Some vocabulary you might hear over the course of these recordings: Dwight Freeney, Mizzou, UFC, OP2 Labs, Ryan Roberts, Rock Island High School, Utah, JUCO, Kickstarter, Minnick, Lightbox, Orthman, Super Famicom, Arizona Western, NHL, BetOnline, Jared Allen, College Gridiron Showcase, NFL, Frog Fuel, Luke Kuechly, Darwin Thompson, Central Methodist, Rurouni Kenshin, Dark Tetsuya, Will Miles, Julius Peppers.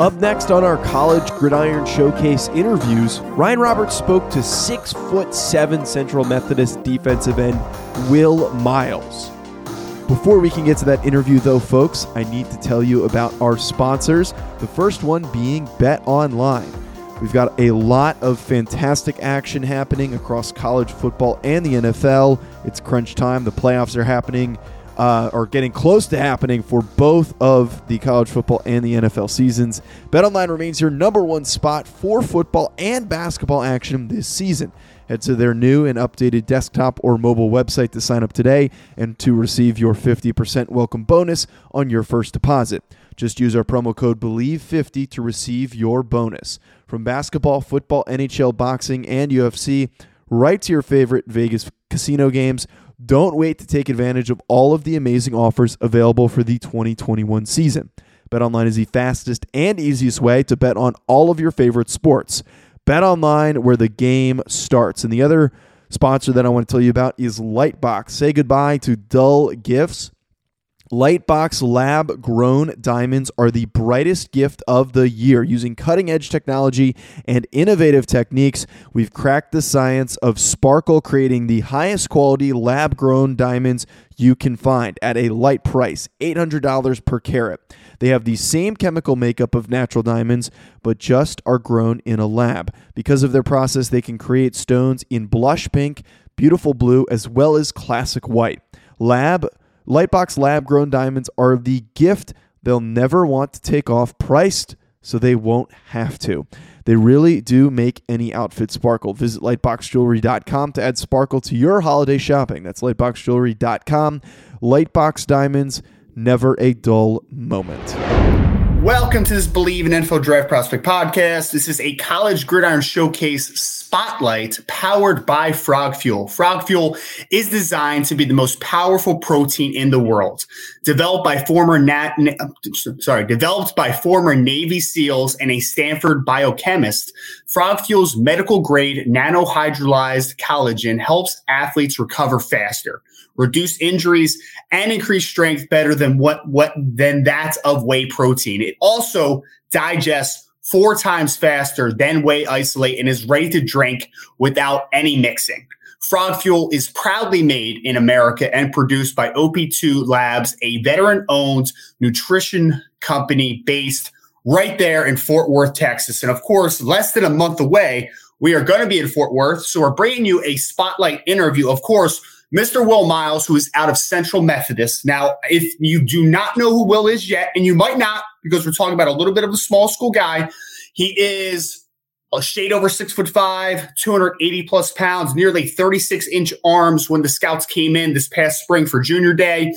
Up next on our College Gridiron Showcase interviews, Ryan Roberts spoke to 6'7" Central Methodist defensive end Will Miles. Before we can get to that interview, though, folks, I need to tell you about our sponsors, the first one being BetOnline. We've got a lot of fantastic action happening across college football and the NFL. It's crunch time. The playoffs are happening, or getting close to happening, for both of the college football and the NFL seasons. BetOnline remains your number one spot for football and basketball action this season. Head to their new and updated desktop or mobile website to sign up today and to receive your 50% welcome bonus on your first deposit. Just use our promo code BELIEVE50 to receive your bonus. From basketball, football, NHL, boxing, and UFC, right to your favorite Vegas casino games, don't wait to take advantage of all of the amazing offers available for the 2021 season. BetOnline is the fastest and easiest way to bet on all of your favorite sports. BetOnline, where the game starts. And the other sponsor that I want to tell you about is Lightbox. Say goodbye to dull gifts. Lightbox lab-grown diamonds are the brightest gift of the year. Using cutting-edge technology and innovative techniques, we've cracked the science of sparkle, creating the highest quality lab-grown diamonds you can find at a light price, $800 per carat. They have the same chemical makeup of natural diamonds, but just are grown in a lab. Because of their process, they can create stones in blush pink, beautiful blue, as well as classic white. Lightbox lab-grown diamonds are the gift they'll never want to take off, priced so they won't have to. They really do make any outfit sparkle. Visit lightboxjewelry.com to add sparkle to your holiday shopping. That's lightboxjewelry.com. Lightbox diamonds, never a dull moment. Welcome to this Believe in Info Draft Prospect podcast. This is a College Gridiron Showcase spotlight powered by Frog Fuel. Frog Fuel is designed to be the most powerful protein in the world. Developed by former Navy SEALs and a Stanford biochemist, Frog Fuel's medical-grade nanohydrolyzed collagen helps athletes recover faster, reduce injuries, and increase strength better than that of whey protein. It also digests 4 times faster than whey isolate and is ready to drink without any mixing. Frog Fuel is proudly made in America and produced by OP2 Labs, a veteran-owned nutrition company based right there in Fort Worth, Texas. And of course, less than a month away, we are going to be in Fort Worth, so we're bringing you a spotlight interview. Of course, Mr. Will Miles, who is out of Central Methodist. Now, if you do not know who Will is yet, and you might not, because we're talking about a little bit of a small school guy, he is a shade over 6'5", 280-plus pounds, nearly 36-inch arms when the scouts came in this past spring for junior day,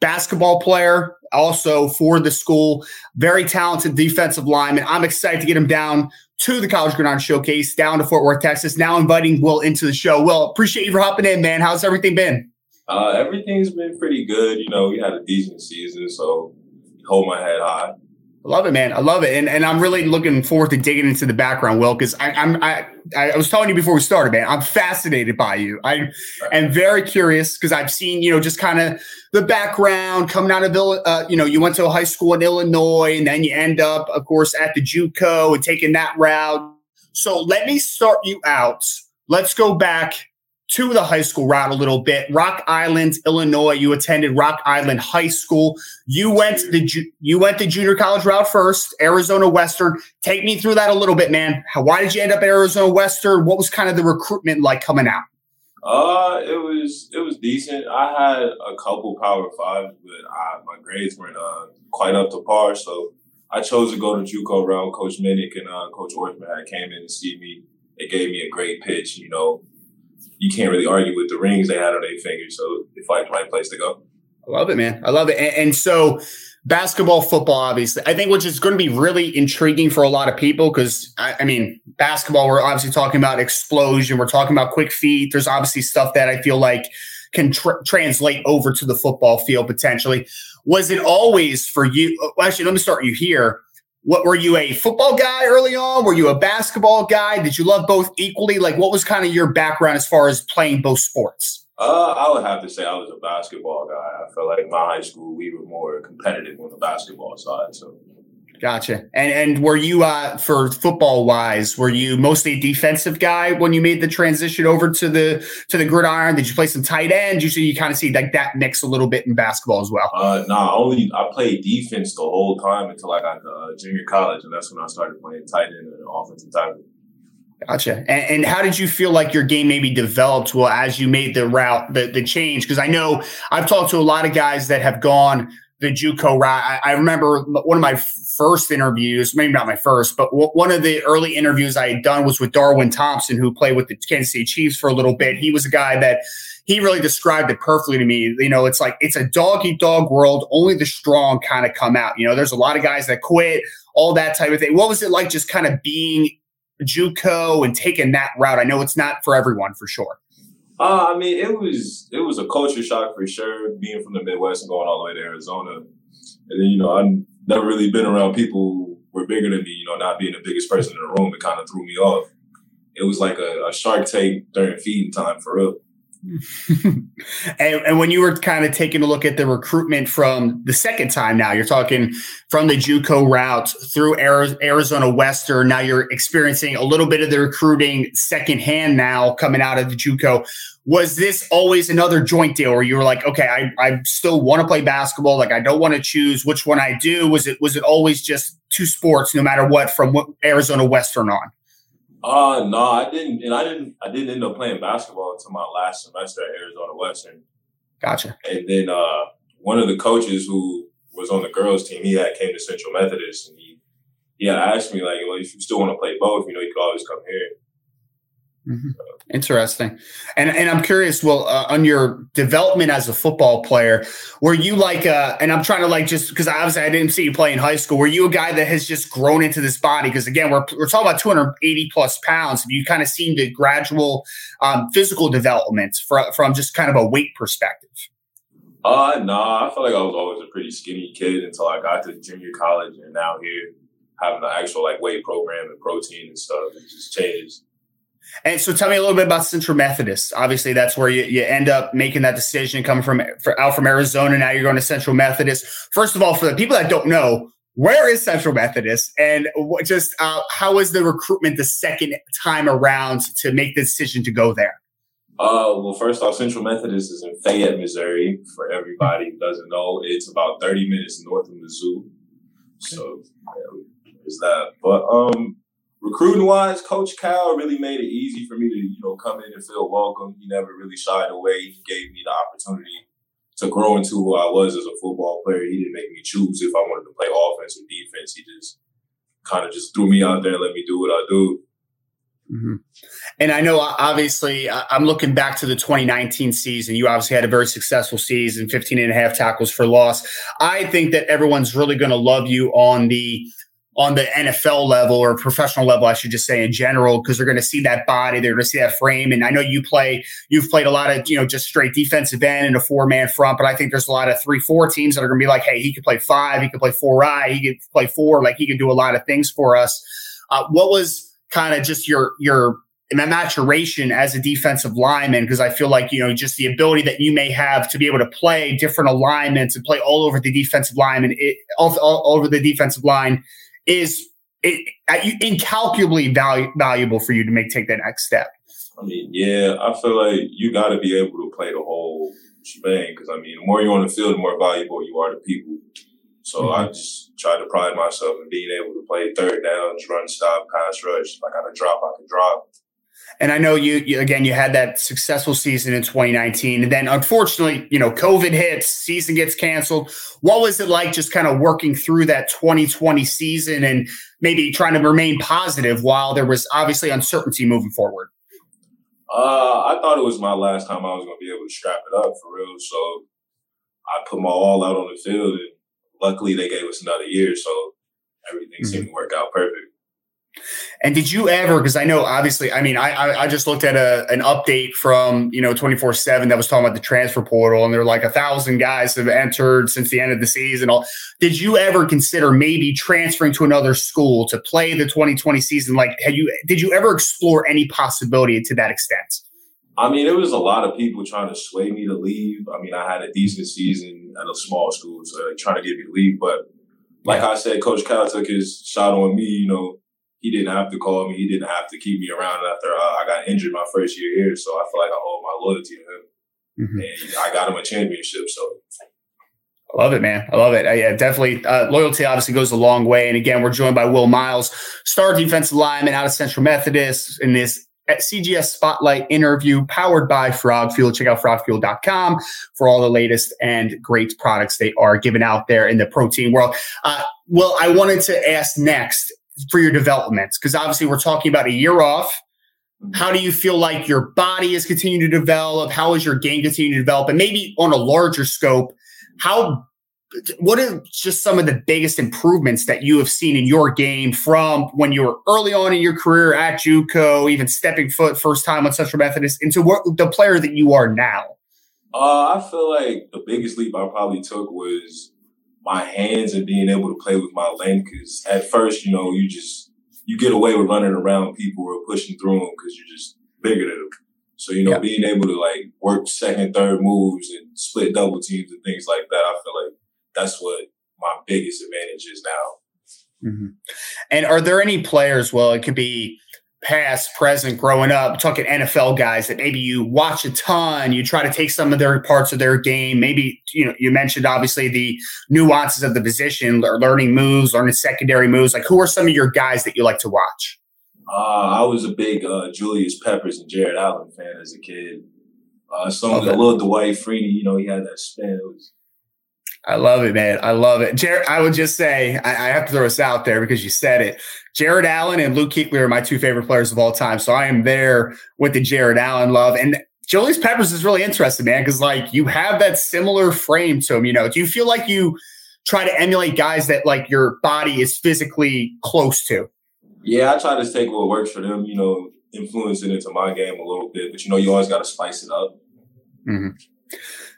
basketball player, also for the school, very talented defensive lineman. I'm excited to get him down to the College Gridiron Showcase, down to Fort Worth, Texas. Now inviting Will into the show. Will, appreciate you for hopping in, man. How's everything been? Everything's been pretty good. You know, we had a decent season, so hold my head high. I love it, man. I love it. And I'm really looking forward to digging into the background, Will, because I was telling you before we started, man, I'm fascinated by you. I am very curious because I've seen, you know, just kind of the background coming out of, you went to a high school in Illinois and then you end up, of course, at the JUCO and taking that route. So let me start you out. Let's go back to the high school route a little bit. Rock Island, Illinois. You attended Rock Island High School. You went the junior college route first, Arizona Western. Take me through that a little bit, man. Why did you end up at Arizona Western? What was kind of the recruitment like coming out? It was decent. I had a couple Power Fives, but my grades weren't quite up to par, so I chose to go the JUCO route. Coach Minnick and Coach Orthman had came in to see me. They gave me a great pitch. You know, you can't really argue with the rings they had on their fingers, so they felt like the right place to go. I love it, man. I love it. And so basketball, football, obviously, I think, which is going to be really intriguing for a lot of people because, I mean, basketball, we're obviously talking about explosion. We're talking about quick feet. There's obviously stuff that I feel like can translate over to the football field potentially. Was it always for you? Well, actually, let me start you here. What, were you a football guy early on? Were you a basketball guy? Did you love both equally? Like, what was kind of your background as far as playing both sports? I would have to say I was a basketball guy. I felt like my high school, we were more competitive on the basketball side. So, gotcha. And were you, for football-wise, were you mostly a defensive guy when you made the transition over to the gridiron? Did you play some tight end? Usually you kind of see like that mix a little bit in basketball as well. I played defense the whole time until I got to junior college, and that's when I started playing tight end and offensive tackle. Gotcha. And how did you feel like your game maybe developed as you made the route, the change? Because I know I've talked to a lot of guys that have gone the JUCO route. I remember one of my first interviews, maybe not my first, but one of the early interviews I had done was with Darwin Thompson, who played with the Kansas City Chiefs for a little bit. He was a guy that he really described it perfectly to me. You know, it's like it's a dog-eat-dog world. Only the strong kind of come out. You know, there's a lot of guys that quit, all that type of thing. What was it like just kind of being JUCO and taking that route? I know it's not for everyone, for sure. I mean, it was a culture shock for sure, being from the Midwest and going all the way to Arizona. And then, you know, I've never really been around people who were bigger than me. You know, not being the biggest person in the room, it kind of threw me off. It was like a Shark Tank during feeding time for real. and when you were kind of taking a look at the recruitment from the second time, now you're talking from the JUCO route through Arizona Western. Now you're experiencing a little bit of the recruiting secondhand now coming out of the JUCO. Was this always another joint deal where you were like, okay, I still want to play basketball. Like I don't want to choose which one I do. Was it always just two sports, no matter what, from Arizona Western on? No, I didn't. And I didn't end up playing basketball until my last semester at Arizona Western. Gotcha. And then one of the coaches who was on the girls team, he had came to Central Methodist, and he had asked me, like, well, if you still want to play both, you know, you could always come here. Mm-hmm. Interesting. And I'm curious, Will, on your development as a football player, were you like, and I'm trying to like, just because obviously I didn't see you play in high school, were you a guy that has just grown into this body? Because again, we're talking about 280 plus pounds. You kind of seen the gradual physical development from just kind of a weight perspective. No, I feel like I was always a pretty skinny kid until I got to junior college, and now here having an actual like weight program and protein and stuff, it just changed. And so tell me a little bit about Central Methodist. Obviously, that's where you end up making that decision, coming out from Arizona. Now you're going to Central Methodist. First of all, for the people that don't know, where is Central Methodist? And just how was the recruitment the second time around to make the decision to go there? Well, first off, Central Methodist is in Fayette, Missouri. For everybody who doesn't know, it's about 30 minutes north of Mizzou. So yeah, there's that. But recruiting-wise, Coach Cal really made it easy for me to, you know, come in and feel welcome. He never really shied away. He gave me the opportunity to grow into who I was as a football player. He didn't make me choose if I wanted to play offense or defense. He just kind of just threw me out there and let me do what I do. Mm-hmm. And I know, obviously, I'm looking back to the 2019 season. You obviously had a very successful season, 15.5 tackles for loss. I think that everyone's really going to love you on the NFL level or professional level, I should just say in general, because they're going to see that body, they're going to see that frame. And I know you've played a lot of, you know, just straight defensive end and a 4-man front, but I think there's a lot of 3-4 teams that are going to be like, hey, he could play 5, he could play 4-eye, he could play 4, like he could do a lot of things for us. What was kind of just your maturation as a defensive lineman? Because I feel like, you know, just the ability that you may have to be able to play different alignments and play all over the defensive line and all over the defensive line is incalculably valuable for you to take that next step. I mean, yeah, I feel like you got to be able to play the whole shebang because, I mean, the more you're on the field, the more valuable you are to people. So I just try to pride myself in being able to play third downs, run, stop, pass, rush. If I got to drop, I can drop. And I know you, again, you had that successful season in 2019. And then, unfortunately, you know, COVID hits, season gets canceled. What was it like just kind of working through that 2020 season and maybe trying to remain positive while there was obviously uncertainty moving forward? I thought it was my last time I was going to be able to strap it up for real. So I put my all out on the field, and luckily they gave us another year. So everything seemed to work out perfect. And did you ever, because I know obviously, I mean, I just looked at an update from, you know, 24/7 that was talking about the transfer portal, and there were like 1,000 guys have entered since the end of the season. Did you ever consider maybe transferring to another school to play the 2020 season? Like, did you ever explore any possibility to that extent? I mean, there was a lot of people trying to sway me to leave. I mean, I had a decent season at a small school, so they're trying to get me to leave. But like I said, Coach Cal took his shot on me, you know. He didn't have to call me. He didn't have to keep me around after I got injured my first year here. So I feel like I owe my loyalty to him. And I got him a championship. So I love it, man. I love it. Yeah, definitely. Loyalty obviously goes a long way. And again, we're joined by Will Miles, star defensive lineman out of Central Methodist, in this CGS Spotlight interview powered by Frog Fuel. Check out frogfuel.com for all the latest and great products they are giving out there in the protein world. Well, I wanted to ask next, for your developments, because obviously we're talking about a year off. How do you feel like your body is continuing to develop? How is your game continuing to develop? And maybe on a larger scope, what are just some of the biggest improvements that you have seen in your game from when you were early on in your career at JUCO, even stepping foot first time on Central Methodist, into the player that you are now? I feel like the biggest leap I probably took was my hands and being able to play with my length, because at first, you know, you get away with running around people or pushing through them because you're just bigger than them. So, you know, being able to like work second, third moves and split double teams and things like that, I feel like that's what my biggest advantage is now. And are there any players, well, it could be past, present, growing up, talking NFL guys that maybe you watch a ton, you try to take some of their parts of their game. Maybe, you know, you mentioned obviously the nuances of the position, or learning moves, learning secondary moves. Like, who are some of your guys that you like to watch? I was a big Julius Peppers and Jared Allen fan as a kid. I love Dwight Freeney. You know, he had that spin. I love it, man. I love it. Jared, I would just say, I have to throw this out there because you said it. Jared Allen and Luke Kuechly are my two favorite players of all time. So I am there with the Jared Allen love. And Julius Peppers is really interesting, man, because like you have that similar frame to him. You know, do you feel like you try to emulate guys that like your body is physically close to? Yeah, I try to take what works for them, you know, influencing into my game a little bit. But, you know, you always got to spice it up.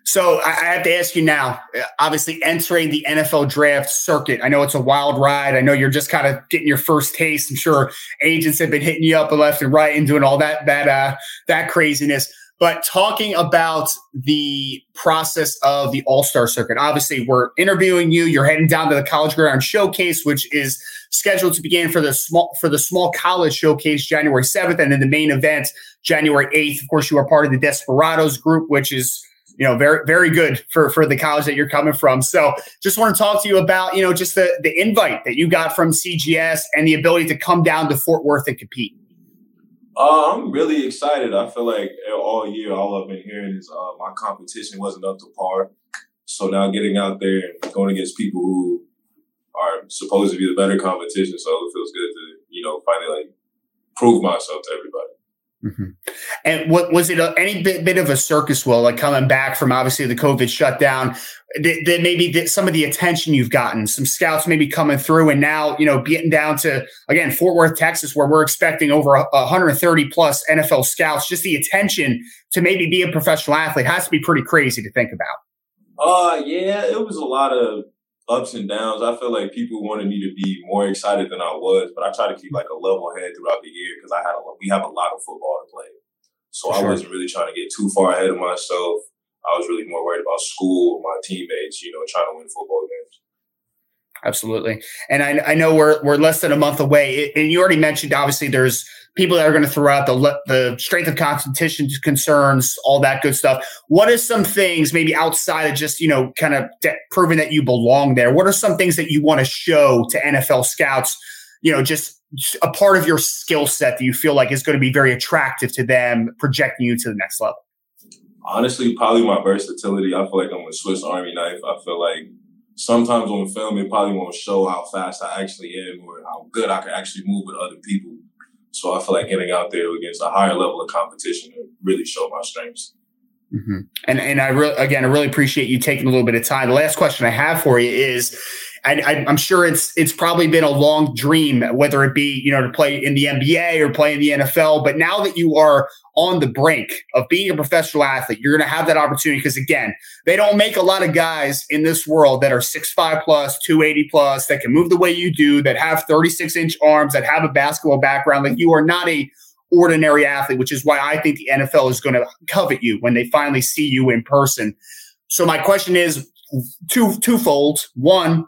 So I have to ask you now, obviously entering the NFL draft circuit. I know it's a wild ride. I know you're just kind of getting your first taste. I'm sure agents have been hitting you up left and right and doing all that craziness. But talking about the process of the All-Star circuit, obviously we're interviewing you. You're heading down to the College Gridiron Showcase, which is scheduled to begin for the small college showcase January 7th, and then the main event January 8th. Of course, you are part of the Desperados group, which is, you know, very, very good for the college that you're coming from. So just want to talk to you about, you know, just the invite that you got from CGS and the ability to come down to Fort Worth and compete. I'm really excited. I feel like all year, all I've been hearing is my competition wasn't up to par. So now getting out there and going against people who are supposed to be the better competition. So it feels good to, you know, finally like prove myself to everybody. And what was it? Any bit of a circus, Will, like coming back from obviously the COVID shutdown, that maybe some of the attention you've gotten, some scouts maybe coming through, and now, you know, getting down to, again, Fort Worth, Texas, where we're expecting over 130 plus NFL scouts. Just the attention to maybe be a professional athlete has to be pretty crazy to think about. Yeah, it was a lot of ups and downs. I feel like people wanted me to be more excited than I was, but I try to keep like a level head throughout the year because we have a lot of football to play. So I wasn't really trying to get too far ahead of myself. I was really more worried about school, my teammates, you know, trying to win football games. Absolutely. And I know we're less than a month away. And you already mentioned, obviously, there's people that are going to throw out the strength of competition concerns, all that good stuff. What are some things maybe outside of just, you know, kind of proving that you belong there? What are some things that you want to show to NFL scouts, you know, just a part of your skill set that you feel like is going to be very attractive to them, projecting you to the next level? Honestly, probably my versatility. I feel like I'm a Swiss Army knife. I feel like sometimes on film, it probably won't show how fast I actually am or how good I can actually move with other people. So I feel like getting out there against a higher level of competition to really show my strengths. Mm-hmm. And I really, again, I really appreciate you taking a little bit of time. The last question I have for you is, I'm sure it's probably been a long dream, whether it be, you know, to play in the NBA or play in the NFL. But now that you are on the brink of being a professional athlete, you're going to have that opportunity because, again, they don't make a lot of guys in this world that are 6'5 plus, 280 plus, that can move the way you do, that have 36-inch arms, that have a basketball background. Like, you are not a ordinary athlete, which is why I think the NFL is going to covet you when they finally see you in person. So my question is twofold. One,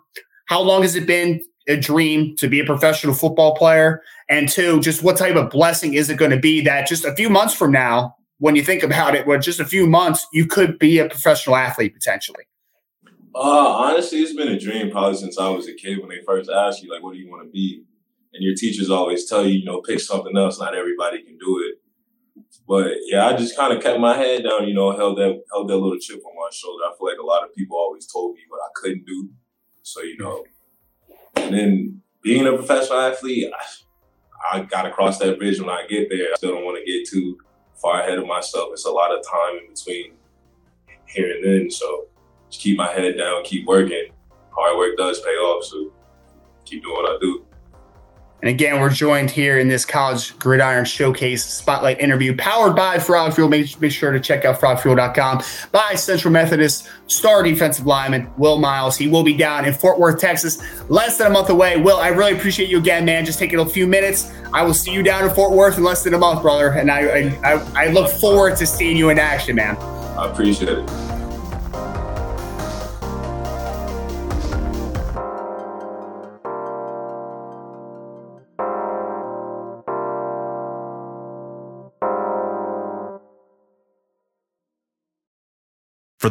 how long has it been a dream to be a professional football player? And two, just what type of blessing is it going to be that just a few months from now, when you think about it, well, just a few months, you could be a professional athlete potentially? Honestly, it's been a dream probably since I was a kid when they first asked you, like, what do you want to be? And your teachers always tell you, you know, pick something else. Not everybody can do it. But, yeah, I just kind of kept my head down, you know, held that little chip on my shoulder. I feel like a lot of people always told me what I couldn't do. So, you know, and then being a professional athlete, I got to cross that bridge when I get there. I still don't want to get too far ahead of myself. It's a lot of time in between here and then. So just keep my head down, keep working. Hard work does pay off. So keep doing what I do. And again, we're joined here in this College Gridiron Showcase Spotlight interview powered by Frog Fuel. Be sure to check out frogfuel.com. By Central Methodist star defensive lineman Will Miles. He will be down in Fort Worth, Texas, less than a month away. Will, I really appreciate you again, man. Just taking a few minutes. I will see you down in Fort Worth in less than a month, brother. And I look forward to seeing you in action, man. I appreciate it. For